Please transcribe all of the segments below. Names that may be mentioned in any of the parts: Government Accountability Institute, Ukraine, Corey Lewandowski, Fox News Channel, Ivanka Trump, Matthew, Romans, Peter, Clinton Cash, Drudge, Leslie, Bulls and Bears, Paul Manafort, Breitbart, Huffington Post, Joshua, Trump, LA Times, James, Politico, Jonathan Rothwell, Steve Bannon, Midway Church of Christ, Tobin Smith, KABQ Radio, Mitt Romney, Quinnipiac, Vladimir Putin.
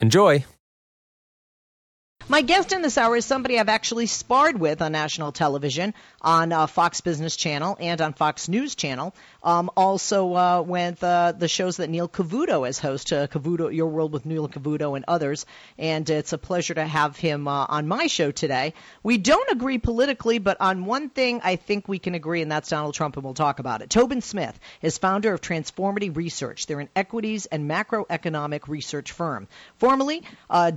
Enjoy. My guest in this hour is somebody I've actually sparred with on national television, on Fox Business Channel and on Fox News Channel, also with the shows that Neil Cavuto has host, Cavuto, Your World with Neil Cavuto and others, and it's a pleasure to have him on my show today. We don't agree politically, but on one thing I think we can agree, and that's Donald Trump, and we'll talk about it. Tobin Smith is founder of Transformity Research. They're an equities and macroeconomic research firm. Formerly,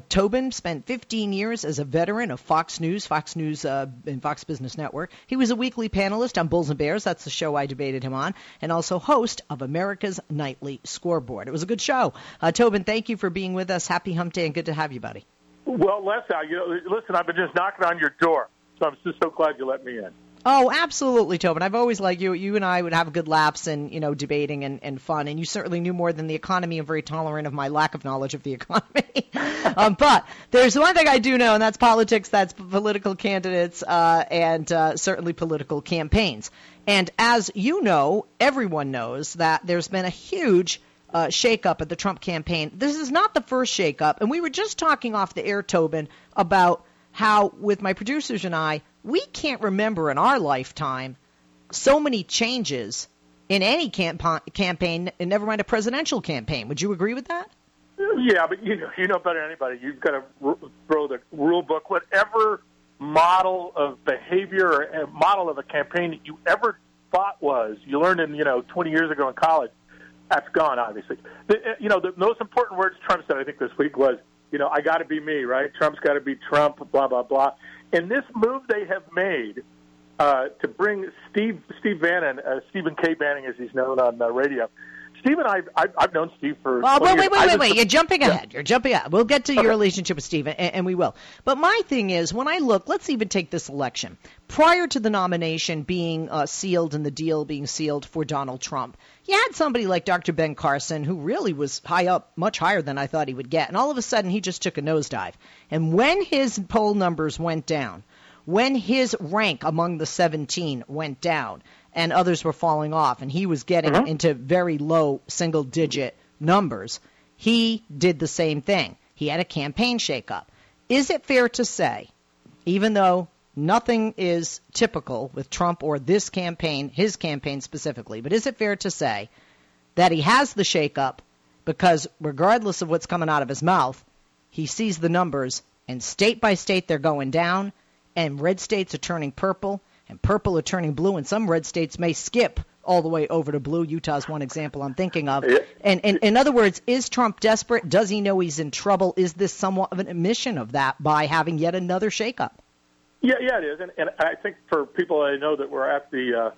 Tobin spent 15 years as a veteran of Fox News and Fox Business Network. He was a weekly panelist on Bulls and Bears. That's the show I debated him on, and also host of America's Nightly Scoreboard. It was a good show. Tobin, thank you for being with us. Happy hump day, and good to have you, buddy. Well, Leslie, listen, I've been just knocking on your door, so I'm just so glad you let me in. Oh, absolutely, Tobin. I've always liked you. You and I would have good laughs and, you know, debating and fun. And you certainly knew more than the economy and very tolerant of my lack of knowledge of the economy. But there's one thing I do know, and that's politics, that's political candidates, and certainly political campaigns. And as you know, everyone knows that there's been a huge shakeup at the Trump campaign. This is not the first shakeup. And we were just talking off the air, Tobin, about how with my producers and I, we can't remember in our lifetime so many changes in any campaign, and never mind a presidential campaign. Would you agree with that? Yeah, but you know better than anybody. You've got to throw the rule book. Whatever model of behavior or model of a campaign that you ever thought was, you learned in, 20 years ago in college, that's gone, obviously. The most important words Trump said, I think, this week was, I got to be me, right? Trump's got to be Trump, blah, blah, blah. And this move they have made to bring Steve Bannon, Stephen K. Bannon, as he's known on radio. Steve and I've known Steve for. Well, wait! You're jumping ahead. Yeah. You're jumping ahead. We'll get to your relationship with Steve, and we will. But my thing is, when I look, let's even take this election prior to the nomination being sealed and the deal being sealed for Donald Trump. You had somebody like Dr. Ben Carson, who really was high up, much higher than I thought he would get, and all of a sudden he just took a nosedive. And when his poll numbers went down, when his rank among the 17 went down, and others were falling off, and he was getting into very low single-digit numbers, he did the same thing. He had a campaign shakeup. Is it fair to say, even though nothing is typical with Trump or this campaign, his campaign specifically, but is it fair to say that he has the shakeup because regardless of what's coming out of his mouth, he sees the numbers, and state by state they're going down, and red states are turning purple, and purple are turning blue, and some red states may skip all the way over to blue. Utah's one example I'm thinking of. And in other words, is Trump desperate? Does he know he's in trouble? Is this somewhat of an admission of that by having yet another shakeup? Yeah, it is. And I think for people I know that were at the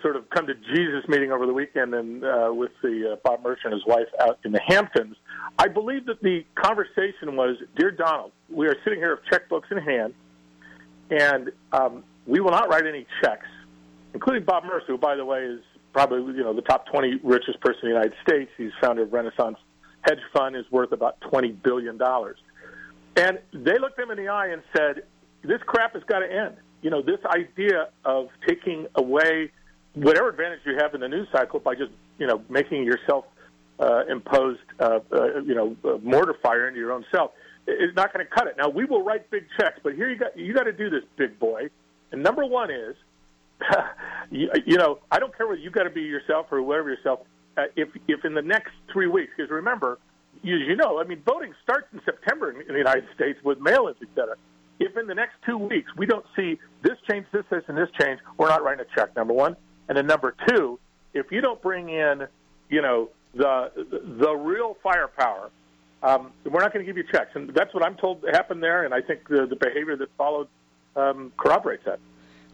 sort of come to Jesus meeting over the weekend and with the Bob Mercer and his wife out in the Hamptons, I believe that the conversation was, Dear Donald, we are sitting here with checkbooks in hand, and we will not write any checks, including Bob Mercer, who, by the way, is probably the top 20 richest person in the United States. He's founder of Renaissance Hedge Fund, is worth about $20 billion. And they looked him in the eye and said, this crap has got to end. This idea of taking away whatever advantage you have in the news cycle by just, making yourself imposed, mortar fire into your own self is not going to cut it. Now, we will write big checks, but here you got to do this, big boy. And number one is, I don't care whether you got to be yourself or whatever yourself. If in the next 3 weeks, because remember, voting starts in September in the United States with mail-ins, et cetera. If in the next 2 weeks we don't see this change, this, and this change, we're not writing a check, number one. And then number two, if you don't bring in, you know, the real firepower, we're not going to give you checks. And that's what I'm told happened there, and I think the behavior that followed corroborates that.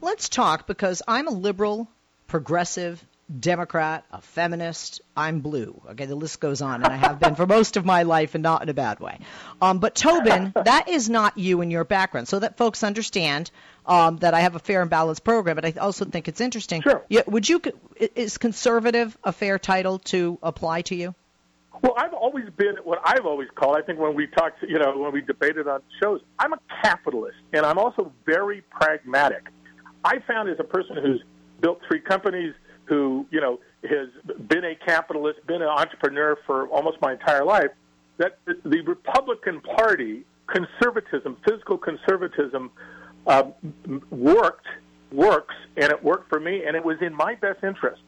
Let's talk, because I'm a liberal, progressive Democrat, a feminist. I'm blue. Okay, the list goes on, and I have been for most of my life, and not in a bad way. But Tobin, that is not you and your background, so that folks understand that I have a fair and balanced program. But I also think it's interesting. Sure. Yeah, would you? Is conservative a fair title to apply to you? Well, I've always been what I've always called. I think when we talked, you know, when we debated on shows, I'm a capitalist, and I'm also very pragmatic. I found, as a person who's built three companies, who, you know, has been a capitalist, been an entrepreneur for almost my entire life, that the Republican Party, conservatism, fiscal conservatism, works, and it worked for me, and it was in my best interest.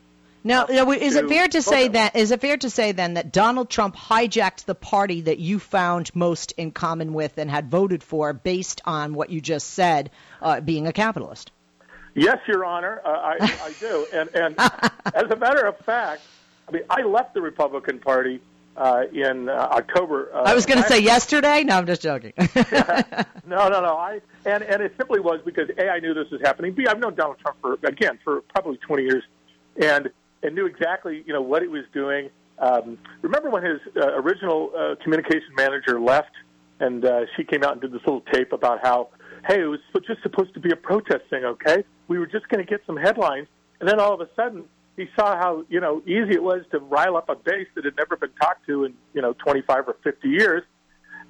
Now, is it fair to say then that Donald Trump hijacked the party that you found most in common with and had voted for, based on what you just said, being a capitalist? Yes, Your Honor, I do. And as a matter of fact, I mean, I left the Republican Party in October. I was going to say yesterday. No, I'm just joking. No. And it simply was because, A, I knew this was happening. B, I've known Donald Trump for probably 20 years, and knew exactly, you know, what he was doing. Remember when his original communication manager left, and she came out and did this little tape about how, hey, it was just supposed to be a protest thing, okay? We were just going to get some headlines. And then all of a sudden, he saw how, you know, easy it was to rile up a base that had never been talked to in, you know, 25 or 50 years.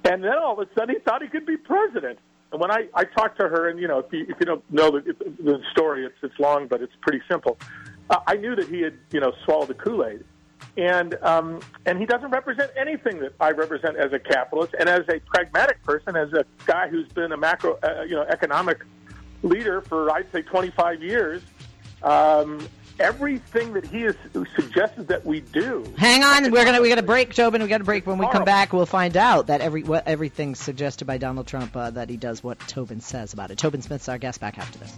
And then all of a sudden, he thought he could be president. And when I talked to her, and, you know, if you don't know the story, it's long, but it's pretty simple. I knew that he had, you know, swallowed the Kool-Aid. And he doesn't represent anything that I represent as a capitalist and as a pragmatic person, as a guy who's been a macro, economic leader for, I'd say, 25 years. Everything that he has suggested that we do. Hang on, we got to break, Tobin. We got to break. When we come back, we'll find out that everything suggested by Donald Trump, that he does what Tobin says about it. Tobin Smith's our guest. Back after this.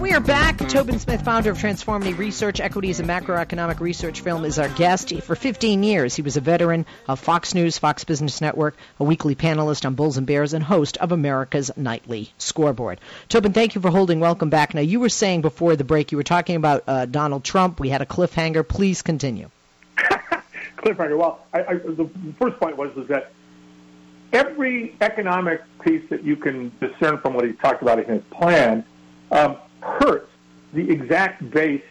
We are back. Tobin Smith, founder of Transformity Research, Equities and Macroeconomic Research Film, is our guest. For 15 years, he was a veteran of Fox News, Fox Business Network, a weekly panelist on Bulls and Bears, and host of America's Nightly Scoreboard. Tobin, thank you for holding. Welcome back. Now, you were saying before the break, you were talking about Donald Trump. We had a cliffhanger. Please continue. Cliffhanger. Well, the first point was that every economic piece that you can discern from what he talked about in his plan hurts the exact base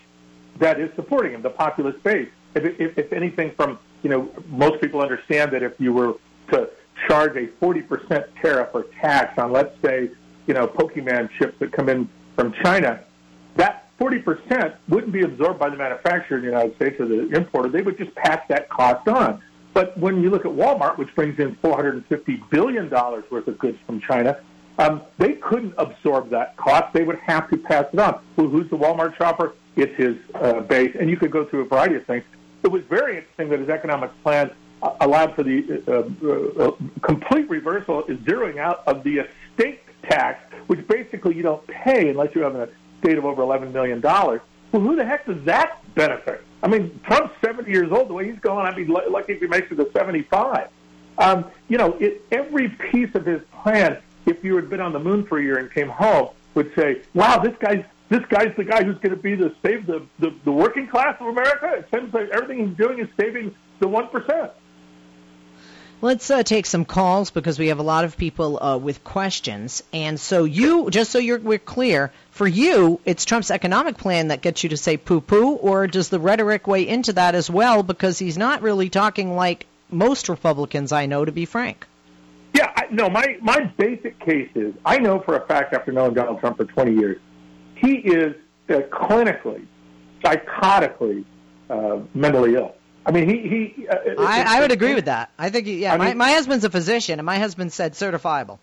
that is supporting him, the populist base. If anything, from, you know, most people understand that if you were to charge a 40% tariff or tax on, let's say, you know, Pokemon chips that come in from China, that 40% wouldn't be absorbed by the manufacturer in the United States or the importer. They would just pass that cost on. But when you look at Walmart, which brings in $450 billion worth of goods from China, they couldn't absorb that cost. They would have to pass it on. Well, who's the Walmart shopper? It's his base. And you could go through a variety of things. It was very interesting that his economic plan allowed for the complete reversal, zeroing out of the estate tax, which basically you don't pay unless you have an estate of over $11 million. Well, who the heck does that benefit? I mean, Trump's 70 years old. The way he's going, I'd be lucky if he makes it to 75. Every piece of his plan, if you had been on the moon for a year and came home, would say, wow, this guy's the guy who's going to be save the working class of America. It seems like everything he's doing is saving the 1%. Let's take some calls, because we have a lot of people with questions. And so we're clear, for you, it's Trump's economic plan that gets you to say poo-poo, or does the rhetoric weigh into that as well? Because he's not really talking like most Republicans I know, to be frank. Yeah, my basic case is, I know for a fact, after knowing Donald Trump for 20 years, he is clinically, psychotically, mentally ill. I mean, he. I would agree with that. I think, my husband's a physician, and my husband said certifiable.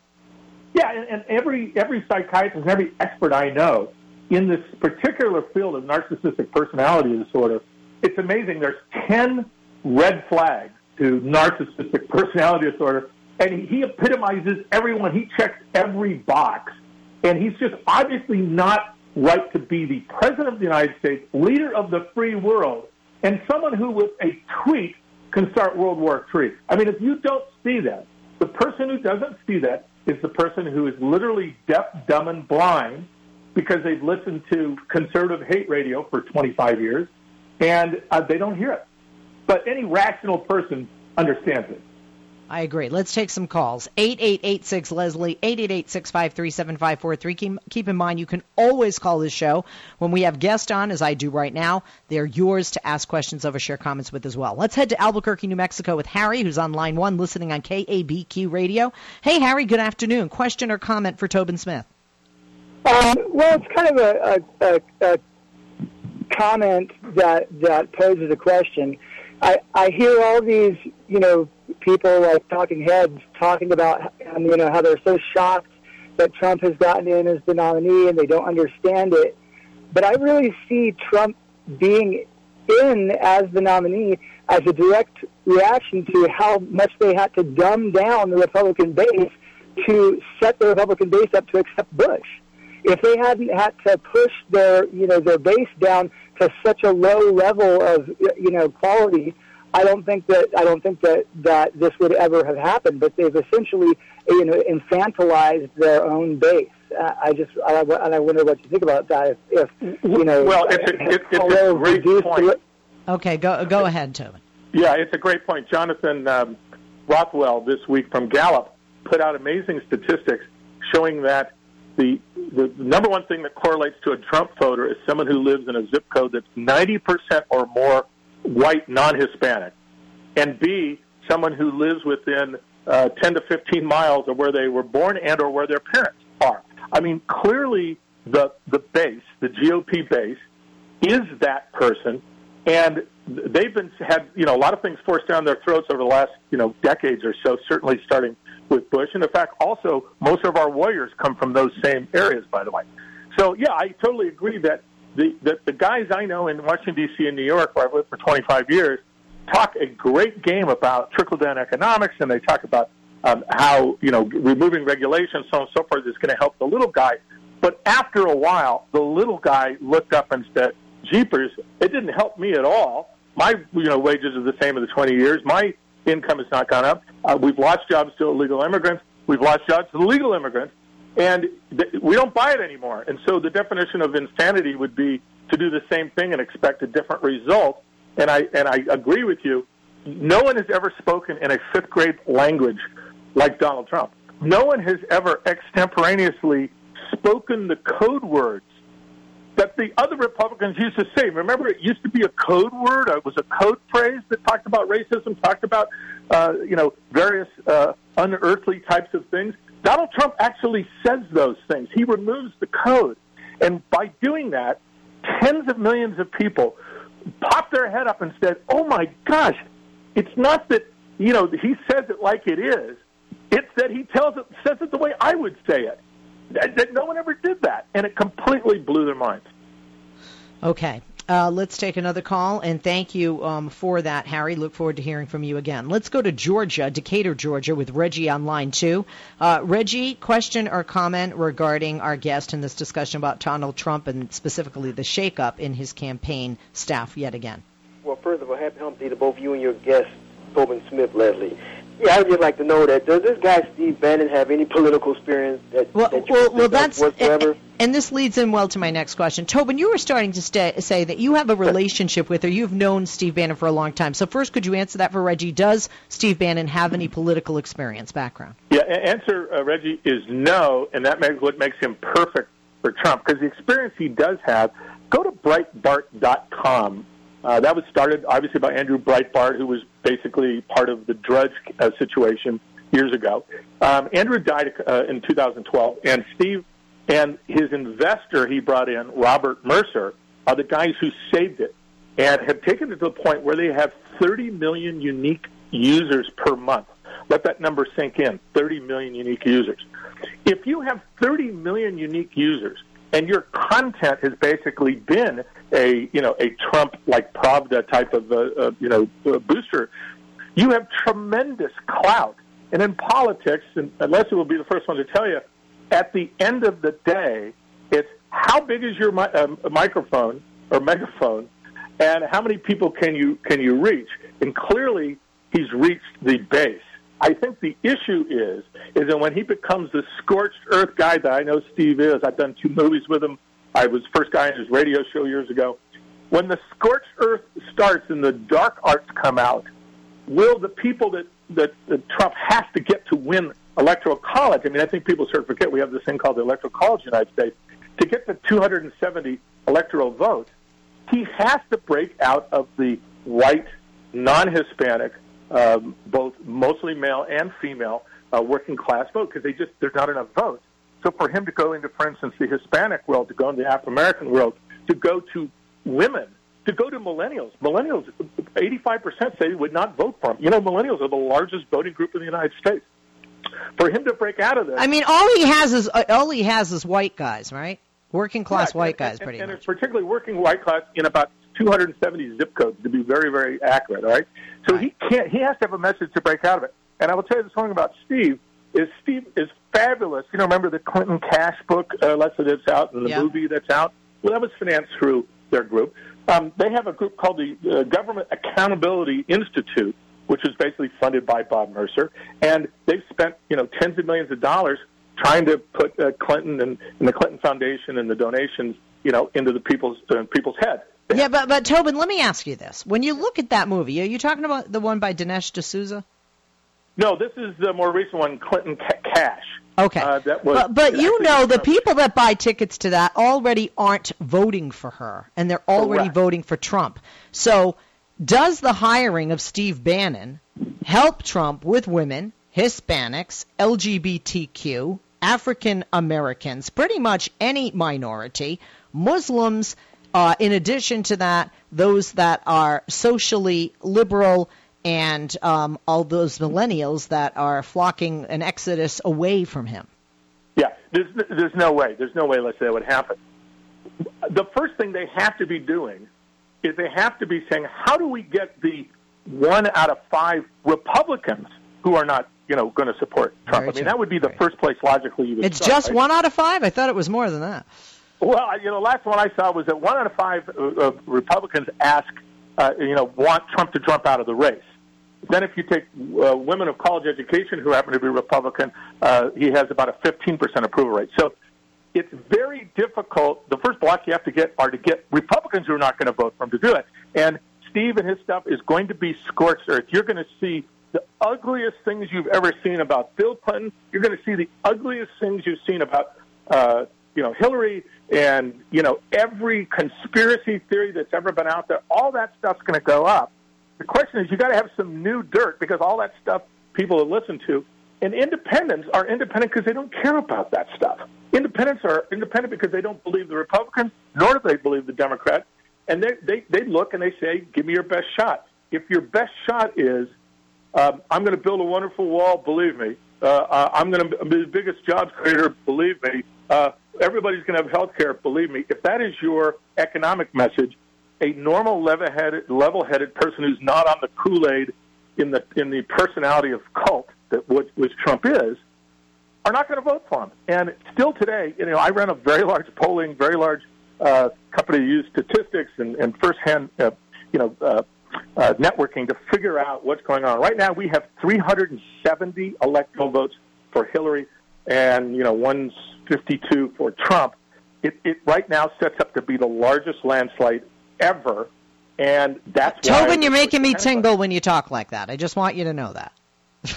Yeah, and every psychiatrist and every expert I know in this particular field of narcissistic personality disorder, it's amazing. There's 10 red flags to narcissistic personality disorder and he epitomizes everyone. He checks every box, and he's just obviously not right to be the president of the United States, leader of the free world, and someone who with a tweet can start World War III. I mean, if you don't see that, the person who doesn't see that is the person who is literally deaf, dumb, and blind because they've listened to conservative hate radio for 25 years, and they don't hear it. But any rational person understands it. I agree. Let's take some calls. 8886-LESLIE, 888-653-7543. Keep in mind, you can always call this show when we have guests on, as I do right now. They're yours to ask questions of or share comments with as well. Let's head to Albuquerque, New Mexico with Harry, who's on line one, listening on KABQ Radio. Hey, Harry, good afternoon. Question or comment for Tobin Smith? Well, it's kind of a comment that poses a question. I hear all these, people like talking heads talking about, how they're so shocked that Trump has gotten in as the nominee and they don't understand it. But I really see Trump being in as the nominee as a direct reaction to how much they had to dumb down the Republican base to set the Republican base up to accept Bush. If they hadn't had to push their, their base down to such a low level of, quality, I don't think that this would ever have happened. But they've essentially, infantilized their own base. I wonder what you think about that. Well, it's a great point. Okay, go ahead, Tobin. Yeah, it's a great point. Jonathan Rothwell this week from Gallup put out amazing statistics showing that the number one thing that correlates to a Trump voter is someone who lives in a zip code that's 90% or more white, non-Hispanic, and B, someone who lives within 10 to 15 miles of where they were born and or where their parents are. I mean, clearly the base, the GOP base, is that person, and they've had a lot of things forced down their throats over the last, decades or so, certainly starting with Bush. And in fact, also, most of our warriors come from those same areas, by the way. So, yeah, I totally agree that the guys I know in Washington, D.C. and New York, where I've lived for 25 years, talk a great game about trickle-down economics, and they talk about how, removing regulations, so on and so forth, is going to help the little guy. But after a while, the little guy looked up and said, jeepers, it didn't help me at all. My, wages are the same as the 20 years. My income has not gone up. We've lost jobs to illegal immigrants. We've lost jobs to legal immigrants. And we don't buy it anymore. And so the definition of insanity would be to do the same thing and expect a different result. And I agree with you. No one has ever spoken in a fifth-grade language like Donald Trump. No one has ever extemporaneously spoken the code words that the other Republicans used to say. Remember, it used to be a code word. It was a code phrase that talked about racism, talked about, various unearthly types of things. Donald Trump actually says those things. He removes the code. And by doing that, tens of millions of people popped their head up and said, oh, my gosh, it's not that, he says it like it is. It's that he says it the way I would say it. That no one ever did that. And it completely blew their minds. Okay. Let's take another call, and thank you for that, Harry. Look forward to hearing from you again. Let's go to Georgia, Decatur, Georgia, with Reggie on line two. Reggie, question or comment regarding our guest in this discussion about Donald Trump and specifically the shakeup in his campaign staff yet again? Well, first of all, happy Humpty to both you and your guest, Tobin Smith, Leslie. Yeah, I would just like to know that, does this guy Steve Bannon have any political experience that's whatsoever? And this leads in well to my next question. Tobin, you were starting to say that you have a relationship with or you've known Steve Bannon for a long time. So first, could you answer that for Reggie? Does Steve Bannon have any political experience background? Yeah, answer, Reggie, is no, and that makes what makes him perfect for Trump because the experience he does have, go to Breitbart.com. That was started, obviously, by Andrew Breitbart, who was basically part of the Drudge situation years ago. Andrew died in 2012, and Steve and his investor he brought in, Robert Mercer, are the guys who saved it and have taken it to the point where they have 30 million unique users per month. Let that number sink in, 30 million unique users. If you have 30 million unique users, and your content has basically been a Trump like Pravda type of booster, you have tremendous clout. And in politics, and Leslie will be the first one to tell you, at the end of the day, it's how big is your microphone or megaphone, and how many people can you reach? And clearly, he's reached the base. I think the issue is that when he becomes the scorched earth guy that I know Steve is, I've done 2 movies with him. I was first guy on his radio show years ago. When the scorched earth starts and the dark arts come out, will the people that Trump has to get to win electoral college? I mean, I think people sort of forget we have this thing called the electoral college in the United States. To get the 270 electoral votes, he has to break out of the white, non-Hispanic, both mostly male and female working class vote, because there's not enough votes. So for him to go into, for instance, the Hispanic world, to go into the African American world, to go to women, to go to millennials. Millennials, 85% say they would not vote for him. You know, millennials are the largest voting group in the United States. For him to break out of this, I mean, all he has is white guys, right? Working class white guys, pretty much. And it's particularly working white class in about 270 zip codes, to be very, very accurate, all right? So he has to have a message to break out of it. And I will tell you this one about Steve is fabulous. You know, remember the Clinton Cash book, Leslie, that's out, and the movie that's out? Well, that was financed through their group. They have a group called the Government Accountability Institute, which is basically funded by Bob Mercer. And they've spent, tens of millions of dollars trying to put Clinton and the Clinton Foundation and the donations, into the people's head. Yeah, but Tobin, let me ask you this. When you look at that movie, are you talking about the one by Dinesh D'Souza? No, this is the more recent one, Clinton Cash. Okay. The people that buy tickets to that already aren't voting for her, and they're already voting for Trump. So does the hiring of Steve Bannon help Trump with women, Hispanics, LGBTQ, African Americans, pretty much any minority, Muslims, in addition to that, those that are socially liberal and all those millennials that are flocking an exodus away from him? Yeah, there's no way. There's no way, let's say, that would happen. The first thing they have to be doing is they have to be saying, how do we get the 1 out of 5 Republicans who are not, going to support Trump? Very true. I mean, that would be the first place logically you would start. It's just 1 out of 5? I thought it was more than that. Well, last one I saw was that 1 out of 5 Republicans want Trump to jump out of the race. Then if you take women of college education who happen to be Republican, he has about a 15% approval rate. So it's very difficult. The first block you have to get are to get Republicans who are not going to vote for him to do it. And Steve and his stuff is going to be scorched earth. You're going to see the ugliest things you've ever seen about Bill Clinton. You're going to see the ugliest things you've seen about Hillary, and, every conspiracy theory that's ever been out there. All that stuff's going to go up. The question is, you got to have some new dirt, because all that stuff people will listen to. And independents are independent because they don't care about that stuff. Independents are independent because they don't believe the Republicans, nor do they believe the Democrats. And they look and they say, give me your best shot. If your best shot is, I'm going to build a wonderful wall, believe me. I'm going to be the biggest jobs creator, believe me. Everybody's going to have health care, believe me. If that is your economic message, a normal level-headed person who's not on the Kool-Aid in the personality of cult that which Trump is, are not going to vote for him. And still today, I ran a very large polling, very large company to use statistics and firsthand, networking to figure out what's going on. Right now, we have 370 electoral votes for Hillary and 152 for Trump. It right now sets up to be the largest landslide ever, and that's why. Tobin, you're making me tingle when you talk like that. I just want you to know that.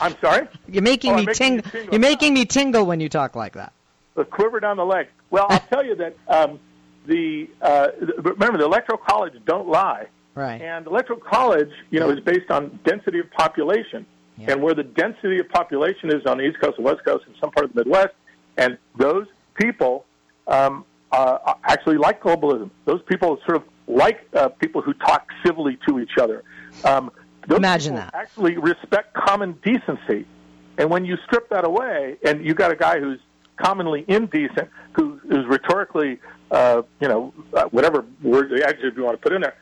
I'm sorry? You're making me tingle. You're making me tingle when you talk like that. The quiver down the leg. Well, I'll tell you that remember the electoral college don't lie. Right. And electoral college, is based on density of population. Yeah. And where the density of population is on the East Coast and West Coast and some part of the Midwest, and those people actually like globalism. Those people sort of like people who talk civilly to each other. Imagine that. Actually respect common decency. And when you strip that away and you got a guy who's commonly indecent, who's rhetorically, whatever word, the adjective you want to put in there,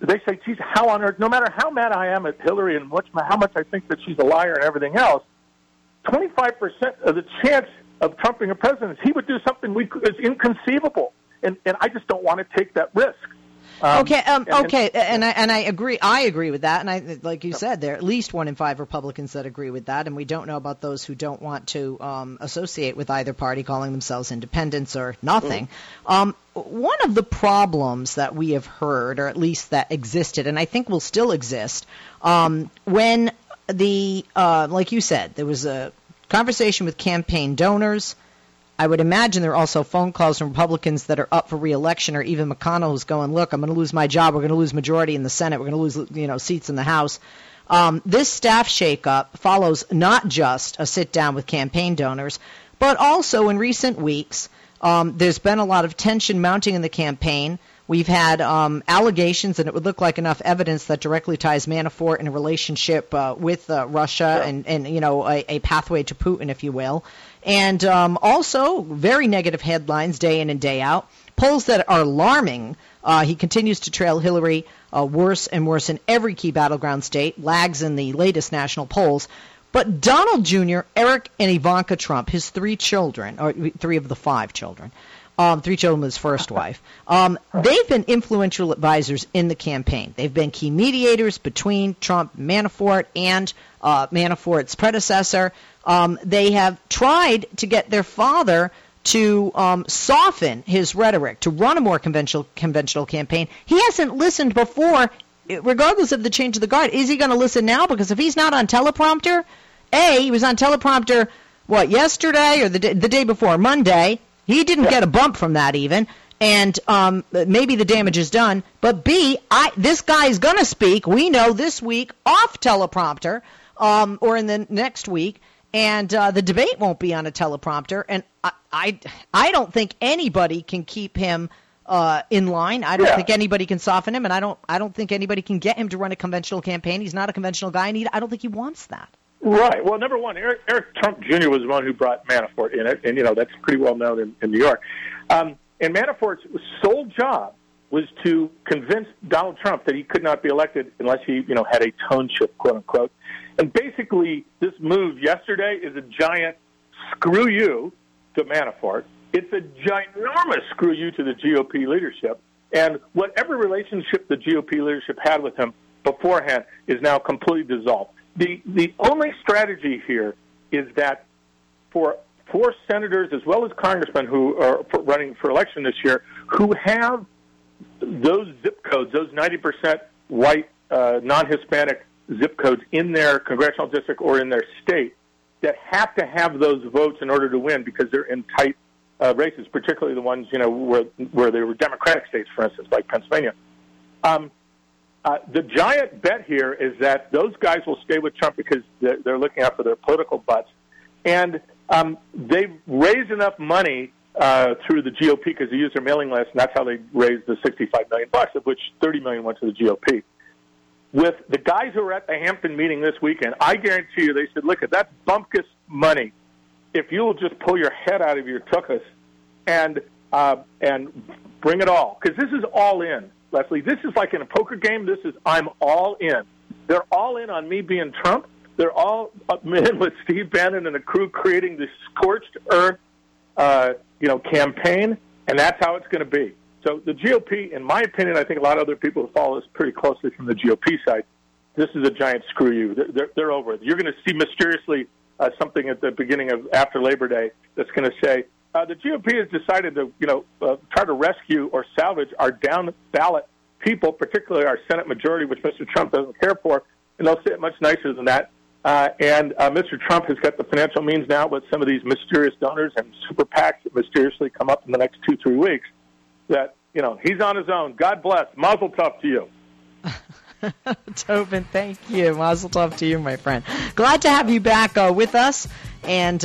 they say, geez, how on earth, no matter how mad I am at Hillary and how much I think that she's a liar and everything else, 25% of the chance of Trump being a president. He would do something is inconceivable, and I just don't want to take that risk. I agree. I agree with that, and I, like you said, there are at least 1 in 5 Republicans that agree with that, and we don't know about those who don't want to associate with either party, calling themselves independents or nothing. One of the problems that we have heard, or at least that existed, and I think will still exist, when the like you said, there was a conversation with campaign donors. I would imagine there are also phone calls from Republicans that are up for re-election, or even McConnell who's going, look, I'm going to lose my job. We're going to lose majority in the Senate. We're going to lose, seats in the House. This staff shakeup follows not just a sit-down with campaign donors, but also in recent weeks, there's been a lot of tension mounting in the campaign. We've had allegations, and it would look like enough evidence that directly ties Manafort in a relationship with Russia and a pathway to Putin, if you will. And also very negative headlines day in and day out. Polls that are alarming. He continues to trail Hillary worse and worse in every key battleground state, lags in the latest national polls. But Donald Jr., Eric, and Ivanka Trump, his 3 children, or 3 of the 5 children, 3 children with his first wife, they've been influential advisors in the campaign. They've been key mediators between Trump, Manafort, and Manafort's predecessor. They have tried to get their father to soften his rhetoric, to run a more conventional campaign. He hasn't listened before, regardless of the change of the guard. Is he going to listen now? Because if he's not on teleprompter, he was on teleprompter, yesterday or the day before, Monday. He didn't get a bump from that even, and maybe the damage is done. But B, this guy is going to speak, we know, this week off teleprompter or in the next week, and the debate won't be on a teleprompter. And I don't think anybody can keep him in line. I don't think anybody can soften him, and I don't think anybody can get him to run a conventional campaign. He's not a conventional guy, and I don't think he wants that. Right. Well, number one, Eric Trump Jr. was the one who brought Manafort in it, and that's pretty well known in New York. And Manafort's sole job was to convince Donald Trump that he could not be elected unless he, had a tone shift, quote unquote. And basically, this move yesterday is a giant screw you to Manafort. It's a ginormous screw you to the GOP leadership, and whatever relationship the GOP leadership had with him beforehand is now completely dissolved. The only strategy here is that for senators as well as congressmen who are running for election this year, who have those zip codes, those 90% white, non-Hispanic zip codes in their congressional district or in their state, that have to have those votes in order to win because they're in tight races, particularly the ones where they were Democratic states, for instance, like Pennsylvania. The giant bet here is that those guys will stay with Trump because they're looking out for their political butts. And they've raised enough money through the GOP because they used their mailing list, and that's how they raised the $65 million, of which $30 million went to the GOP. With the guys who were at the Hampton meeting this weekend, I guarantee you they said, look, that's bumpkus money. If you'll just pull your head out of your tuchus and bring it all, because this is all in. Leslie, this is like in a poker game. This is, I'm all in. They're all in on me being Trump. They're all in with Steve Bannon and the crew creating this scorched earth, campaign, and that's how it's going to be. So the GOP, in my opinion, I think a lot of other people follow this pretty closely from the GOP side. This is a giant screw you. They're over it. You're going to see mysteriously something at the beginning of after Labor Day that's going to say, the GOP has decided to, try to rescue or salvage our down-ballot people, particularly our Senate majority, which Mr. Trump doesn't care for, and they'll say it much nicer than that. And Mr. Trump has got the financial means now with some of these mysterious donors and super PACs that mysteriously come up in the next 2-3 weeks that, he's on his own. God bless. Mazel tov to you. Tobin, thank you. Mazel tov to you, my friend. Glad to have you back with us, and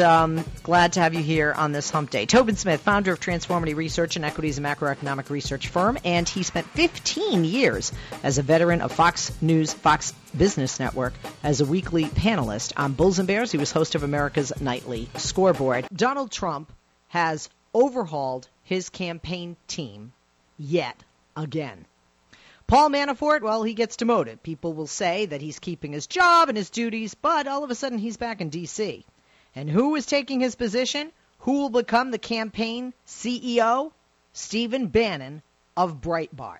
glad to have you here on this hump day. Tobin Smith, founder of Transformity Research and Equities, a macroeconomic research firm, and he spent 15 years as a veteran of Fox News, Fox Business Network, as a weekly panelist on Bulls and Bears. He was host of America's Nightly Scoreboard. Donald Trump has overhauled his campaign team yet again. Paul Manafort, he gets demoted. People will say that he's keeping his job and his duties, but all of a sudden he's back in D.C. And who is taking his position? Who will become the campaign CEO? Stephen Bannon of Breitbart.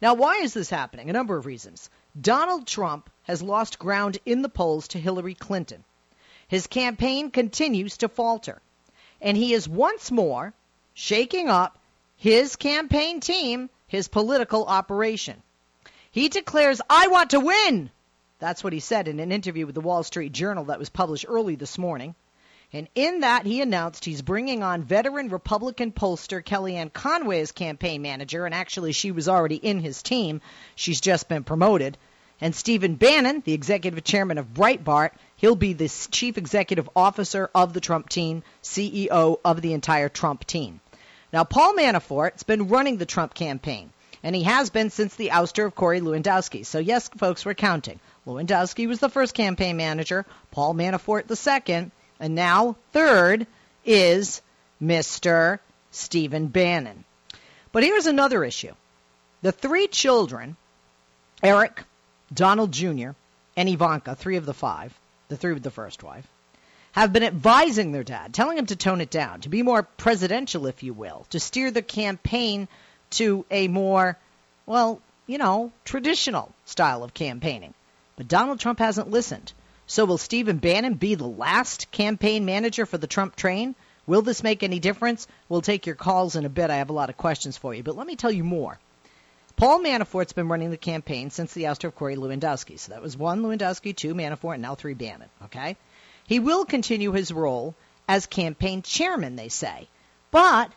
Now, why is this happening? A number of reasons. Donald Trump has lost ground in the polls to Hillary Clinton. His campaign continues to falter. And he is once more shaking up his campaign team, his political operation. He declares, "I want to win." That's what he said in an interview with the Wall Street Journal that was published early this morning. And in that, he announced he's bringing on veteran Republican pollster Kellyanne Conway as campaign manager. And actually, she was already in his team. She's just been promoted. And Stephen Bannon, the executive chairman of Breitbart, he'll be the chief executive officer of the Trump team, CEO of the entire Trump team. Now, Paul Manafort's been running the Trump campaign. And he has been since the ouster of Corey Lewandowski. So, yes, folks, we're counting. Lewandowski was the first campaign manager, Paul Manafort the second, and now third is Mr. Stephen Bannon. But here's another issue. The three children, Eric, Donald Jr., and Ivanka, three of the five, the three with the first wife, have been advising their dad, telling him to tone it down, to be more presidential, if you will, to steer the campaign to a more, well, you know, traditional style of campaigning. But Donald Trump hasn't listened. So will Stephen Bannon be the last campaign manager for the Trump train? Will this make any difference? We'll take your calls in a bit. I have a lot of questions for you. But let me tell you more. Paul Manafort's been running the campaign since the ouster of Corey Lewandowski. So that was one Lewandowski, two Manafort, and now three Bannon. Okay? He will continue his role as campaign chairman, they say. But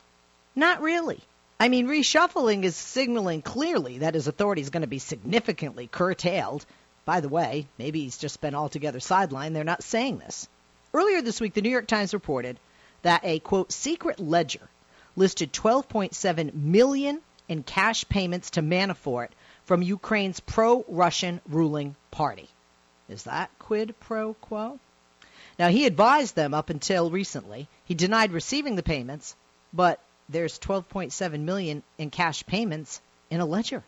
not really. I mean, reshuffling is signaling clearly that his authority is going to be significantly curtailed. By the way, maybe he's just been altogether sidelined. They're not saying this. Earlier this week, the New York Times reported that a, quote, secret ledger listed $12.7 million in cash payments to Manafort from Ukraine's pro-Russian ruling party. Is that quid pro quo? Now, he advised them up until recently. He denied receiving the payments, but there's $12.7 million in cash payments in a ledger.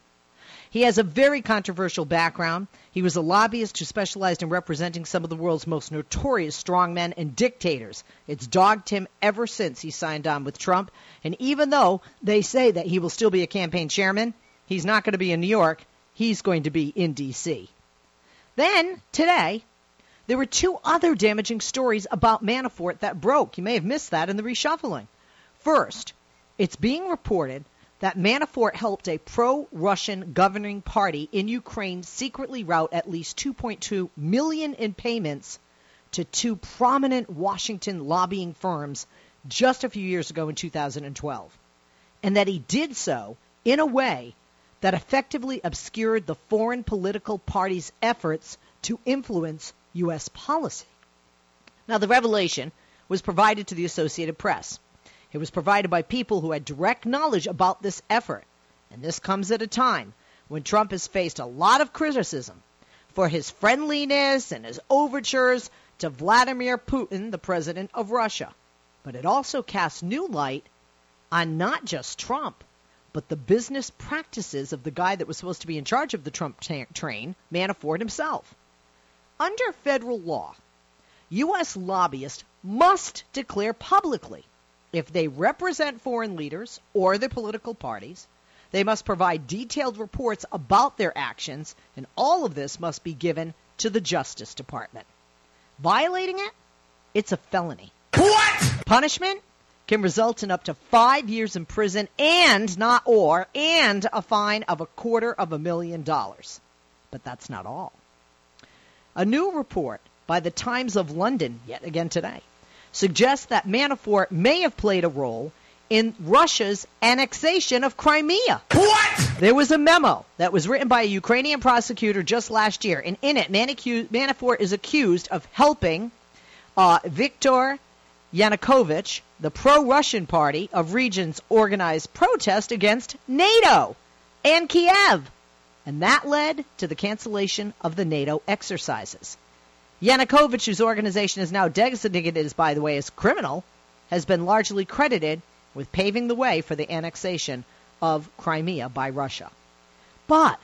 He has a very controversial background. He was a lobbyist who specialized in representing some of the world's most notorious strongmen and dictators. It's dogged him ever since he signed on with Trump. And even though they say that he will still be a campaign chairman, he's not going to be in New York. He's going to be in D.C. Then, today, there were two other damaging stories about Manafort that broke. You may have missed that in the reshuffling. First, it's being reported that Manafort helped a pro-Russian governing party in Ukraine secretly route at least $2.2 million in payments to two prominent Washington lobbying firms just a few years ago in 2012, and that he did so in a way that effectively obscured the foreign political party's efforts to influence U.S. policy. Now, the revelation was provided to the Associated Press. It was provided by people who had direct knowledge about this effort. And this comes at a time when Trump has faced a lot of criticism for his friendliness and his overtures to Vladimir Putin, the president of Russia. But it also casts new light on not just Trump, but the business practices of the guy that was supposed to be in charge of the Trump train, Manafort himself. Under federal law, U.S. lobbyists must declare publicly if they represent foreign leaders or their political parties, they must provide detailed reports about their actions, and all of this must be given to the Justice Department. Violating it? It's a felony. What? Punishment can result in up to 5 years in prison and a fine of $250,000. But that's not all. A new report by the Times of London, yet again today, suggests that Manafort may have played a role in Russia's annexation of Crimea. What? There was a memo that was written by a Ukrainian prosecutor just last year, and in it, Manafort is accused of helping Viktor Yanukovych, the pro-Russian party of regions, organize protest against NATO and Kiev. And that led to the cancellation of the NATO exercises. Yanukovych, whose organization is now designated, by the way, as criminal, has been largely credited with paving the way for the annexation of Crimea by Russia. But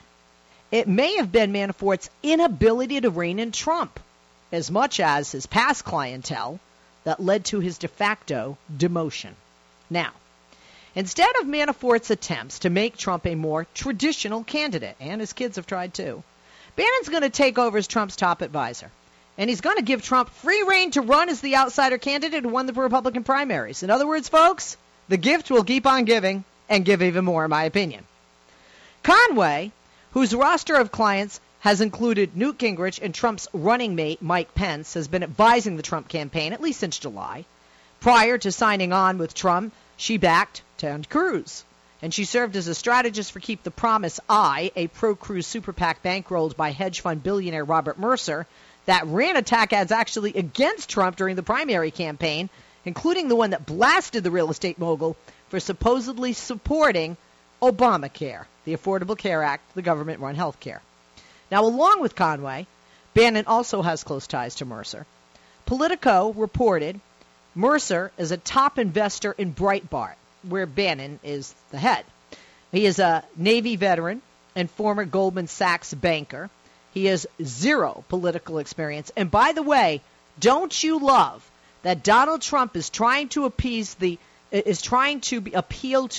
it may have been Manafort's inability to rein in Trump, as much as his past clientele, that led to his de facto demotion. Now, instead of Manafort's attempts to make Trump a more traditional candidate, and his kids have tried too, Bannon's going to take over as Trump's top advisor. And he's going to give Trump free rein to run as the outsider candidate who won the Republican primaries. In other words, folks, the gift will keep on giving and give even more, in my opinion. Conway, whose roster of clients has included Newt Gingrich and Trump's running mate Mike Pence, has been advising the Trump campaign at least since July. Prior to signing on with Trump, she backed Ted Cruz. And she served as a strategist for Keep the Promise I, a pro-Cruz super PAC bankrolled by hedge fund billionaire Robert Mercer, that ran attack ads actually against Trump during the primary campaign, including the one that blasted the real estate mogul for supposedly supporting Obamacare, the Affordable Care Act, the government-run health care. Now, along with Conway, Bannon also has close ties to Mercer. Politico reported Mercer is a top investor in Breitbart, where Bannon is the head. He is a Navy veteran and former Goldman Sachs banker. He has zero political experience. And by the way, don't you love that Donald Trump is trying to appeal to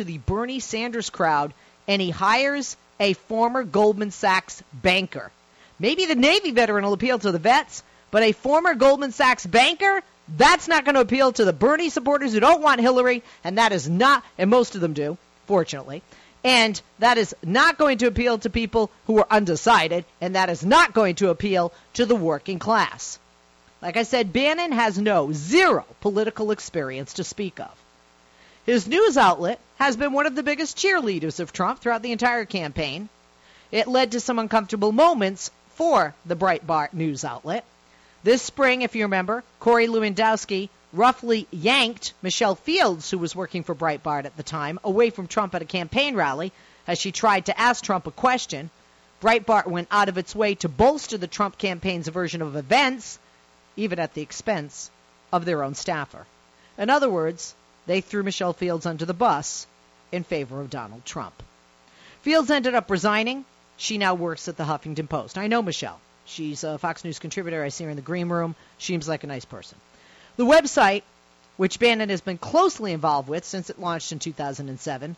the Bernie Sanders crowd, and he hires a former Goldman Sachs banker? Maybe the Navy veteran will appeal to the vets, but a former Goldman Sachs banker, that's not going to appeal to the Bernie supporters who don't want Hillary, and that is not, and most of them do, fortunately, and that is not going to appeal to people who are undecided, and that is not going to appeal to the working class. Like I said, Bannon has zero political experience to speak of. His news outlet has been one of the biggest cheerleaders of Trump throughout the entire campaign. It led to some uncomfortable moments for the Breitbart news outlet. This spring, if you remember, Corey Lewandowski roughly yanked Michelle Fields, who was working for Breitbart at the time, away from Trump at a campaign rally as she tried to ask Trump a question. Breitbart went out of its way to bolster the Trump campaign's version of events, even at the expense of their own staffer. In other words, they threw Michelle Fields under the bus in favor of Donald Trump. Fields ended up resigning. She now works at the Huffington Post. I know Michelle. She's a Fox News contributor. I see her in the green room. She seems like a nice person. The website, which Bannon has been closely involved with since it launched in 2007,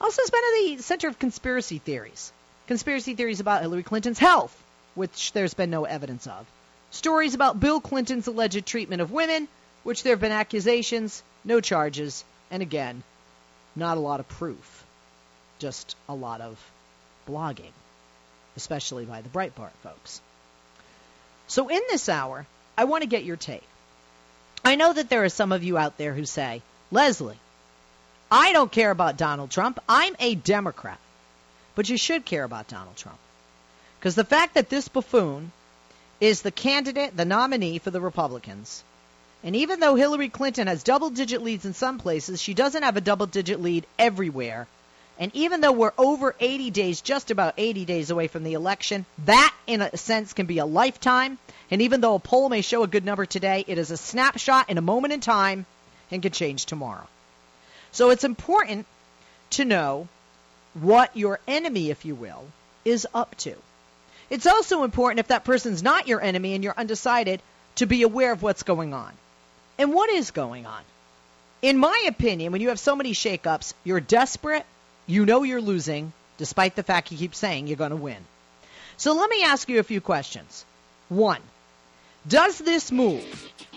also has been at the center of conspiracy theories. Conspiracy theories about Hillary Clinton's health, which there's been no evidence of. Stories about Bill Clinton's alleged treatment of women, which there have been accusations, no charges, and again, not a lot of proof, just a lot of blogging, especially by the Breitbart folks. So in this hour, I want to get your take. I know that there are some of you out there who say, Leslie, I don't care about Donald Trump. I'm a Democrat. But you should care about Donald Trump, because the fact that this buffoon is the candidate, the nominee for the Republicans, and even though Hillary Clinton has double-digit leads in some places, she doesn't have a double-digit lead everywhere. And even though we're over 80 days, just about 80 days away from the election, that, in a sense, can be a lifetime. And even though a poll may show a good number today, it is a snapshot in a moment in time and can change tomorrow. So it's important to know what your enemy, if you will, is up to. It's also important, if that person's not your enemy and you're undecided, to be aware of what's going on. And what is going on? In my opinion, when you have so many shakeups, you're desperate, you know you're losing, despite the fact you keep saying you're going to win. So let me ask you a few questions. 1, does this move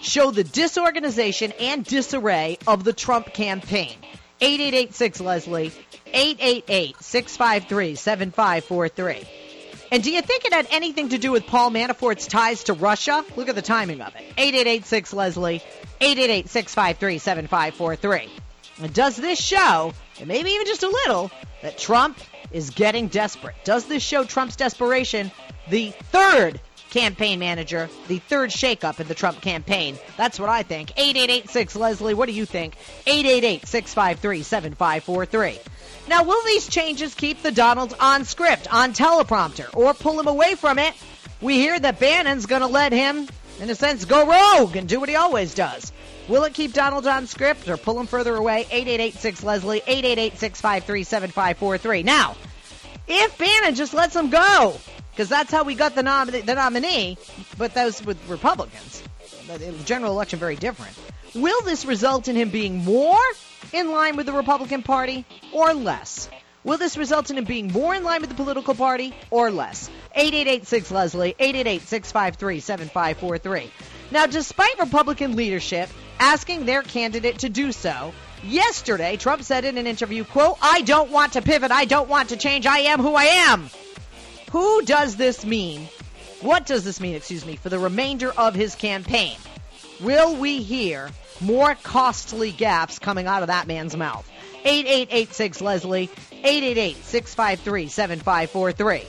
show the disorganization and disarray of the Trump campaign? 8886-LESLIE, 888-653-7543. And do you think it had anything to do with Paul Manafort's ties to Russia? Look at the timing of it. 8886-LESLIE, 888-653-7543. And does this show, and maybe even just a little, that Trump is getting desperate? Does this show Trump's desperation? The third campaign manager, the third shakeup in the Trump campaign. That's what I think. 8886-LESLIE, what do you think? 888-653-7543. Now, will these changes keep the Donald on script, on teleprompter, or pull him away from it? We hear that Bannon's going to let him, in a sense, go rogue and do what he always does. Will it keep Donald on script or pull him further away? 8886-LESLIE, 888-653-7543. Now, if Bannon just lets him go, because that's how we got the nominee, but those with Republicans, general election very different. Will this result in him being more in line with the Republican Party or less? Will this result in him being more in line with the political party or less? 888-6-LESLIE, 888-653-7543. Now, despite Republican leadership asking their candidate to do so, yesterday Trump said in an interview, quote, "I don't want to pivot. I don't want to change. I am who I am." Who does this mean? What does this mean, for the remainder of his campaign? Will we hear more costly gaffes coming out of that man's mouth? 888-6-LESLIE, 888-653-7543.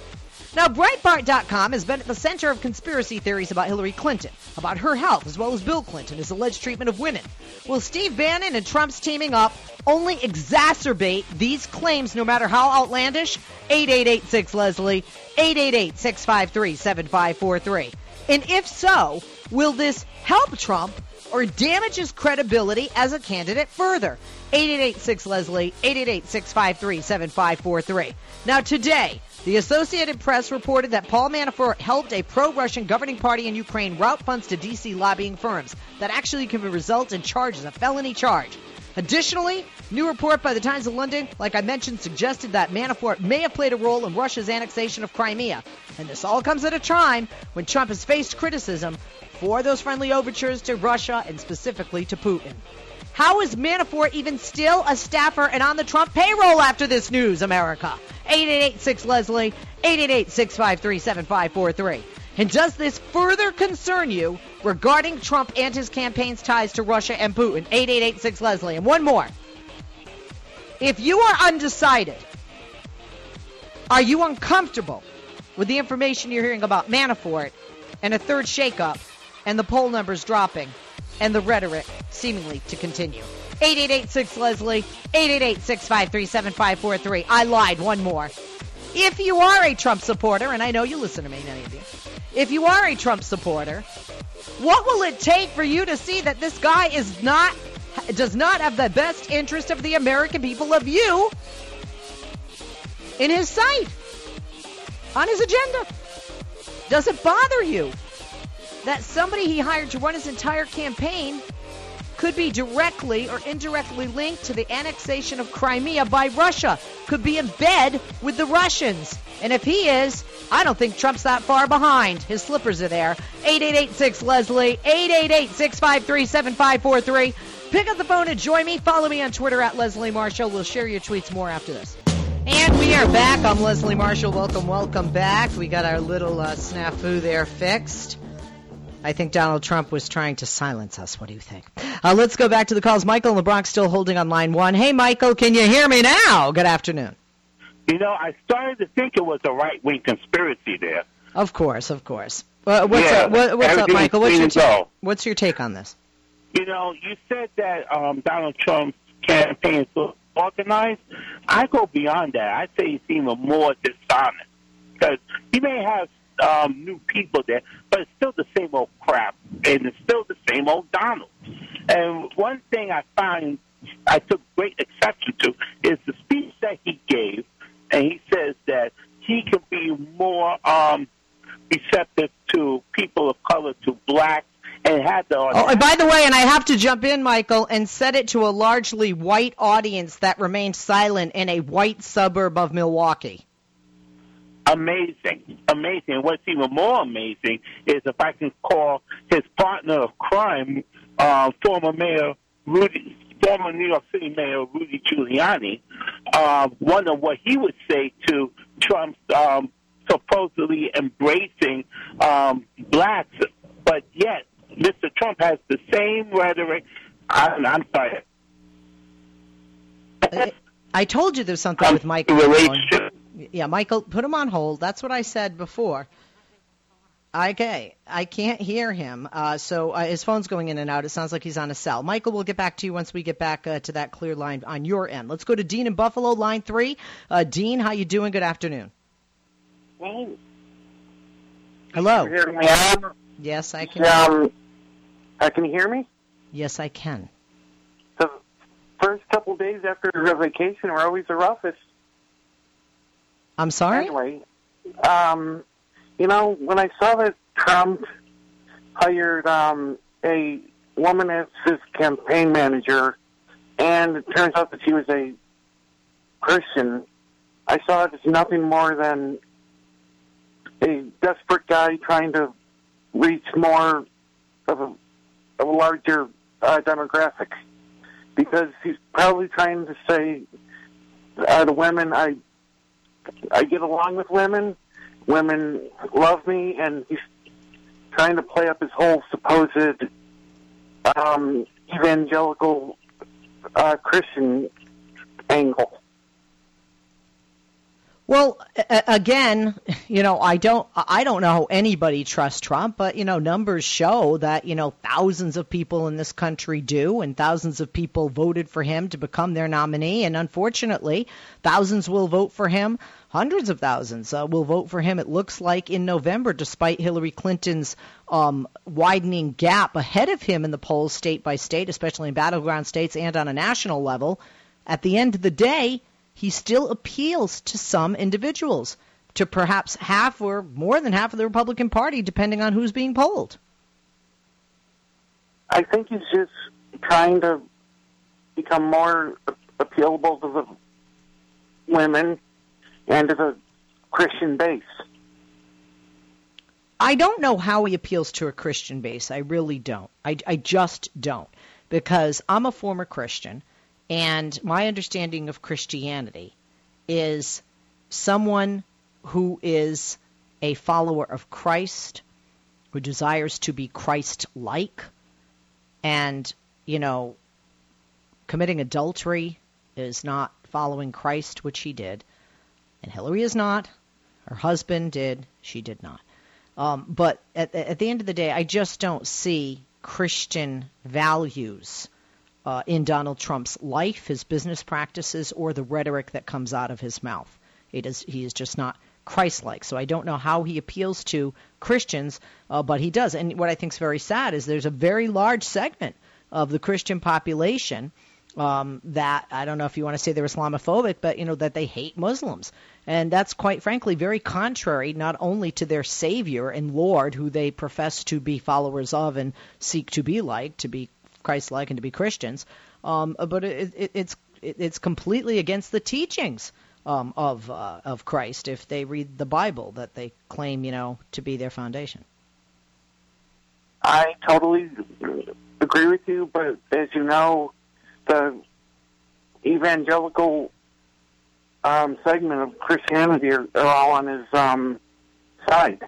Now, Breitbart.com has been at the center of conspiracy theories about Hillary Clinton, about her health, as well as Bill Clinton, his alleged treatment of women. Will Steve Bannon and Trump's teaming up only exacerbate these claims, no matter how outlandish? 888-6-LESLIE, 888-653-7543. And if so, will this help Trump or damage his credibility as a candidate further? 888-6-LESLIE, 888-653-7543. Now, today, the Associated Press reported that Paul Manafort helped a pro-Russian governing party in Ukraine route funds to D.C. lobbying firms that actually can result in charges, a felony charge. Additionally, new report by the Times of London, like I mentioned, suggested that Manafort may have played a role in Russia's annexation of Crimea. And this all comes at a time when Trump has faced criticism for those friendly overtures to Russia and specifically to Putin. How is Manafort even still a staffer and on the Trump payroll after this news, America? 888-6-LESLIE, 888-653-7543. And does this further concern you regarding Trump and his campaign's ties to Russia and Putin? 888-6-LESLIE. And one more. If you are undecided, are you uncomfortable with the information you're hearing about Manafort and a third shakeup and the poll numbers dropping and the rhetoric seemingly to continue? 888-6-LESLIE, 888-653-7543. I lied, one more. If you are a Trump supporter, and I know you listen to me, many of you, if you are a Trump supporter, what will it take for you to see that this guy is not, does not have the best interest of the American people, of you, in his sight, on his agenda? Does it bother you that somebody he hired to run his entire campaign could be directly or indirectly linked to the annexation of Crimea by Russia, could be in bed with the Russians? And if he is, I don't think Trump's that far behind. His slippers are there. 888-6-LESLIE, 888-653-7543. Pick up the phone and join me. Follow me on Twitter at Leslie Marshall. We'll share your tweets more after this. And we are back. I'm Leslie Marshall. Welcome, welcome back. We got our little snafu there fixed. I think Donald Trump was trying to silence us. What do you think? Let's go back to the calls. Michael in the Bronx still holding on line one. Hey, Michael, can you hear me now? Good afternoon. You know, I started to think it was a right-wing conspiracy there. Of course, of course. What's up? What's up, Michael? What's your take on this? You know, you said that Donald Trump's campaign is organized. I go beyond that. I say it's even more dishonest because he may have new people there, but it's still the same old crap, and it's still the same old Donald. And one thing I find I took great exception to is the speech that he gave, and he says that he can be more receptive to people of color, to blacks, and had the audience. Oh, and by the way, and I have to jump in, Michael, and said it to a largely white audience that remained silent in a white suburb of Milwaukee. Amazing, amazing. What's even more amazing is if I can call his partner of crime, former New York City Mayor Rudy Giuliani, wonder what he would say to Trump's supposedly embracing blacks, but yet Mr. Trump has the same rhetoric. I'm sorry. I told you there's something with Michael. Yeah, Michael, put him on hold. That's what I said before. Okay, I can't hear him. So his phone's going in and out. It sounds like he's on a cell. Michael, we'll get back to you once we get back to that clear line on your end. Let's go to Dean in Buffalo, line 3. Dean, how you doing? Good afternoon. Hello. Hello. Can you hear me? Yes, I can. Can you hear me? Yes, I can. The first couple days after vacation were always the roughest. I'm sorry? Anyway, when I saw that Trump hired a woman as his campaign manager, and it turns out that she was a Christian. I saw it as nothing more than a desperate guy trying to reach more of a larger demographic, because he's probably trying to say to women, I get along with women, women love me, and he's trying to play up his whole supposed evangelical Christian angle. Well, again, you know, I don't know how anybody trusts Trump, but, you know, numbers show that, you know, thousands of people in this country do, and thousands of people voted for him to become their nominee. And unfortunately, thousands will vote for him. Hundreds of thousands will vote for him, it looks like, in November, despite Hillary Clinton's widening gap ahead of him in the polls state by state, especially in battleground states and on a national level. At the end of the day, he still appeals to some individuals, to perhaps half or more than half of the Republican Party, depending on who's being polled. I think he's just trying to become more appealable to the women and to the Christian base. I don't know how he appeals to a Christian base. I really don't. I just don't, because I'm a former Christian. And my understanding of Christianity is someone who is a follower of Christ, who desires to be Christ-like, and, you know, committing adultery is not following Christ, which he did, and Hillary is not. Her husband did. She did not. But at the end of the day, I just don't see Christian values in Donald Trump's life, his business practices, or the rhetoric that comes out of his mouth. He is just not Christ-like. So I don't know how he appeals to Christians, but he does. And what I think is very sad is there's a very large segment of the Christian population that, I don't know if you want to say they're Islamophobic, but, you know, that they hate Muslims. And that's, quite frankly, very contrary not only to their Savior and Lord, who they profess to be followers of and seek to be like, to be Christ-like and to be Christians, but it's completely against the teachings of Christ if they read the Bible that they claim, you know, to be their foundation. I totally agree with you, but as you know, the evangelical segment of Christianity are all on his side.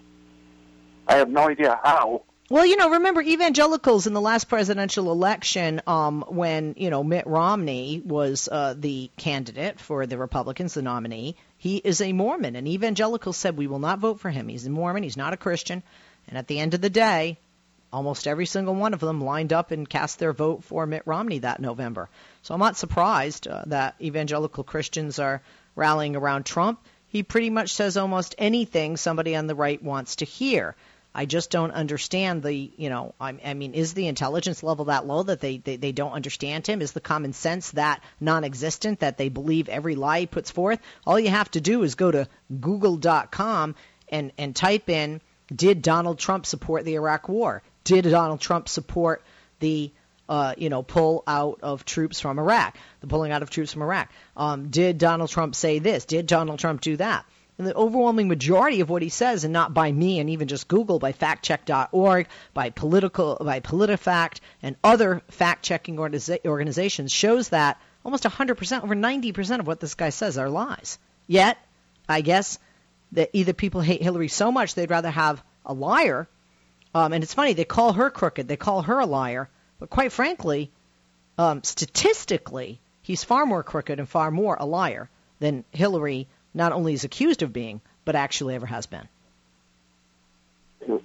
I have no idea how. Well, you know, remember evangelicals in the last presidential election when, you know, Mitt Romney was the candidate for the Republicans, the nominee. He is a Mormon, and evangelicals said we will not vote for him. He's a Mormon. He's not a Christian. And at the end of the day, almost every single one of them lined up and cast their vote for Mitt Romney that November. So I'm not surprised that evangelical Christians are rallying around Trump. He pretty much says almost anything somebody on the right wants to hear. I just don't understand the, you know, I mean, is the intelligence level that low that they don't understand him? Is the common sense that non-existent that they believe every lie he puts forth? All you have to do is go to Google.com and type in, did Donald Trump support the Iraq war? Did Donald Trump support the, pull out of troops from Iraq, the pulling out of troops from Iraq? Did Donald Trump say this? Did Donald Trump do that? And the overwhelming majority of what he says, and not by me and even just Google, by factcheck.org, by PolitiFact, and other fact-checking organizations, shows that almost 100%, over 90% of what this guy says are lies. Yet, I guess that either people hate Hillary so much they'd rather have a liar. And it's funny, they call her crooked, they call her a liar. But quite frankly, statistically, he's far more crooked and far more a liar than Hillary not only is accused of being, but actually ever has been. You're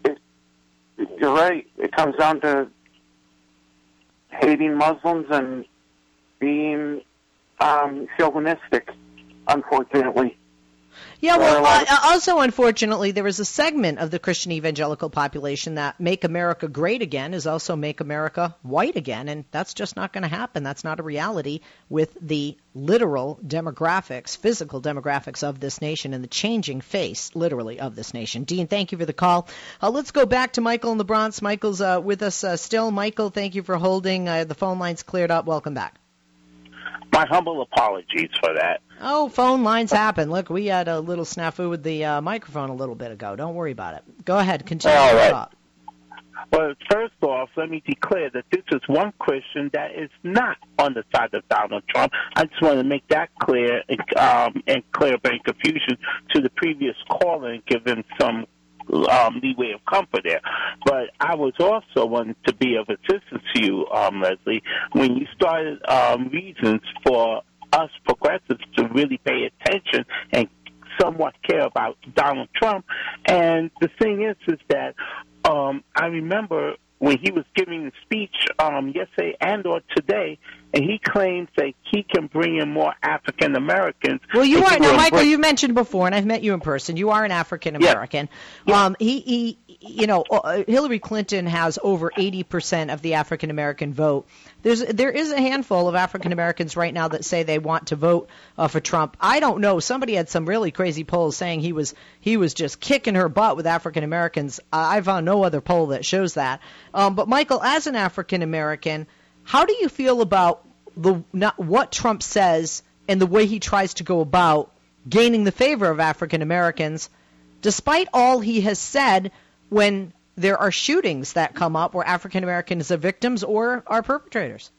right. It comes down to hating Muslims and being chauvinistic, unfortunately. Yeah, well, also, unfortunately, there is a segment of the Christian evangelical population that Make America Great Again is also Make America White Again, and that's just not going to happen. That's not a reality with the literal demographics, physical demographics of this nation and the changing face, literally, of this nation. Dean, thank you for the call. Let's go back to Michael in the Bronx. Michael's with us still. Michael, thank you for holding. The phone line's cleared up. Welcome back. My humble apologies for that. Oh, phone lines happen. Look, we had a little snafu with the microphone a little bit ago. Don't worry about it. Go ahead. Continue. All right. Well, first off, let me declare that this is one Christian that is not on the side of Donald Trump. I just want to make that clear and clear up any confusion to the previous caller and give him some leeway of comfort there. But I was also wanting to be of assistance to you, Leslie, when you started reasons for us progressives to really pay attention and somewhat care about Donald Trump. And the thing is that I remember when he was giving the speech yesterday and or today, and he claims that he can bring in more African Americans. Well, you are now, Michael. You mentioned before, and I've met you in person. You are an African American. Yeah. You know, Hillary Clinton has over 80% of the African American vote. There is a handful of African Americans right now that say they want to vote for Trump. I don't know. Somebody had some really crazy polls saying he was just kicking her butt with African Americans. I found no other poll that shows that. But Michael, as an African American, how do you feel about what Trump says and the way he tries to go about gaining the favor of African Americans, despite all he has said? When there are shootings that come up where African Americans are victims or are perpetrators,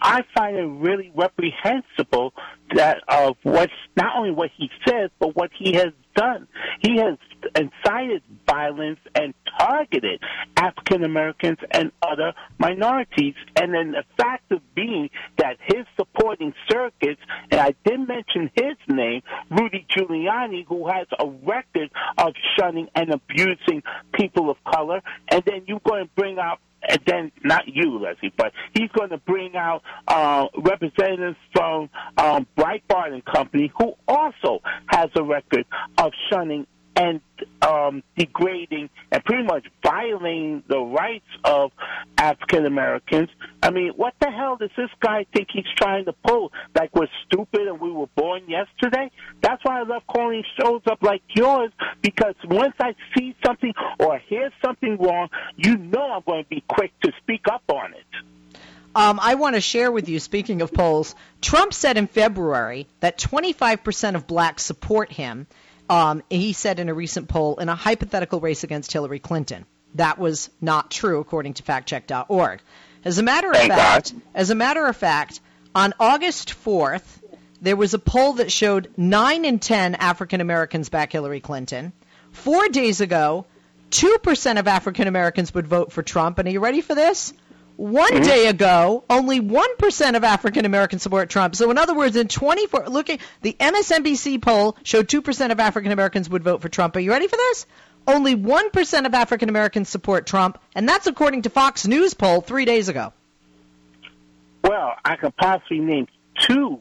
I find it really reprehensible that of what's not only what he says but what he has done. He has incited violence and targeted African Americans and other minorities. And then the fact of being that his supporting circuits, and I did mention his name, Rudy Giuliani, who has a record of shunning and abusing people of color, and then you're going to bring out, and then not you, Leslie, but he's going to bring out representatives from Breitbart and Company, who also has a record of shunning and degrading and pretty much violating the rights of African Americans. I mean, what the hell does this guy think he's trying to pull? Like we're stupid and we were born yesterday? That's why I love calling shows up like yours, because once I see something or hear something wrong, you know I'm going to be quick to speak up on it. I want to share with you, speaking of polls, Trump said in February that 25% of blacks support him. He said in a recent poll in a hypothetical race against Hillary Clinton. That was not true, according to factcheck.org. As a matter of fact, on August 4th, there was a poll that showed 9 in 10 African Americans back Hillary Clinton. 4 days ago, 2% of African Americans would vote for Trump. And are you ready for this? One day ago, only 1% of African Americans support Trump. So in other words, in 24, looking, the MSNBC poll showed 2% of African Americans would vote for Trump. Are you ready for this? Only 1% of African Americans support Trump, and that's according to Fox News poll 3 days ago. Well, I could possibly name two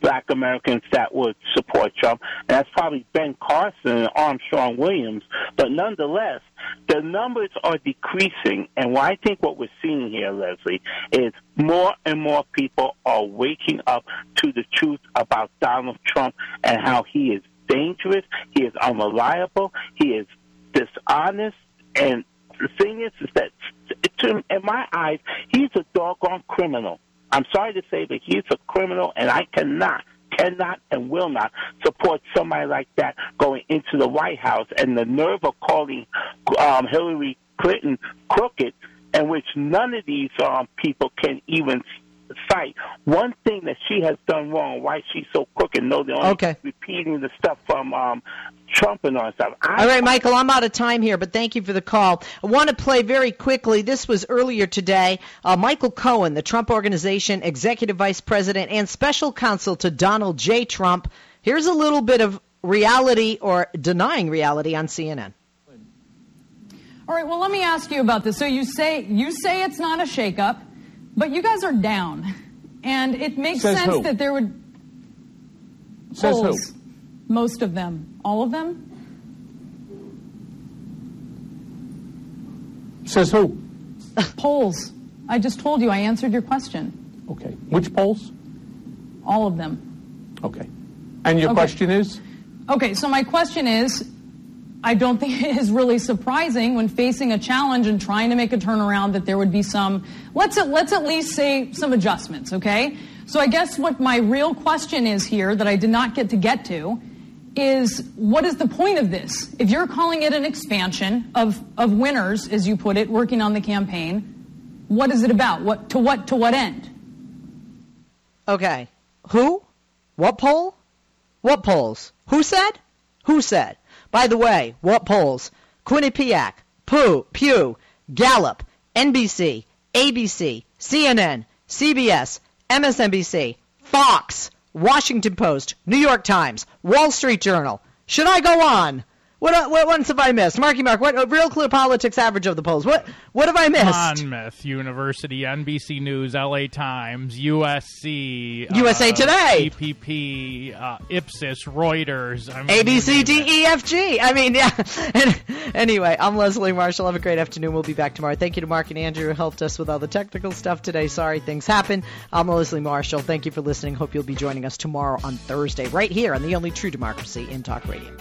black Americans that would support Trump, and that's probably Ben Carson and Armstrong Williams. But nonetheless, the numbers are decreasing, and I think what we're seeing here, Leslie, is more and more people are waking up to the truth about Donald Trump and how he is dangerous, he is unreliable, he is dishonest, and the thing is that, in my eyes, he's a doggone criminal. I'm sorry to say, but he's a criminal, and I cannot, and will not support somebody like that going into the White House, and the nerve of calling Hillary Clinton crooked, in which none of these people can even cite one thing that she has done wrong, why she's so crooked. No, they're only repeating the stuff from Trump and all that stuff. All right, Michael, I'm out of time here, but thank you for the call. I want to play very quickly. This was earlier today. Michael Cohen, the Trump Organization Executive Vice President and Special Counsel to Donald J. Trump. Here's a little bit of reality or denying reality on CNN. All right, well, let me ask you about this. So you say it's not a shakeup, but you guys are down, and it makes sense that there would... Says who? Most of them. All of them? Says who? Polls. I just told you I answered your question. Okay. Which polls? All of them. Okay. And your question is? Okay, so my question is, I don't think it is really surprising when facing a challenge and trying to make a turnaround that there would be some, let's at least say some adjustments, okay? So I guess what my real question is here that I did not get to is, what is the point of this? If you're calling it an expansion of winners, as you put it, working on the campaign, what is it about? To what end? Okay. Who? What poll? What polls? Who said? Who said? By the way, what polls? Quinnipiac, Pew, Gallup, NBC, ABC, CNN, CBS, MSNBC, Fox, Washington Post, New York Times, Wall Street Journal. Should I go on? What ones have I missed? Marky Mark, what Real Clear Politics average of the polls? What have I missed? Monmouth University, NBC News, LA Times, USC, USA Today, APP, Ipsos, Reuters, ABCDEFG. I mean, yeah. Anyway, I'm Leslie Marshall. Have a great afternoon. We'll be back tomorrow. Thank you to Mark and Andrew who helped us with all the technical stuff today. Sorry things happen. I'm Leslie Marshall. Thank you for listening. Hope you'll be joining us tomorrow on Thursday right here on the only true democracy in talk radio.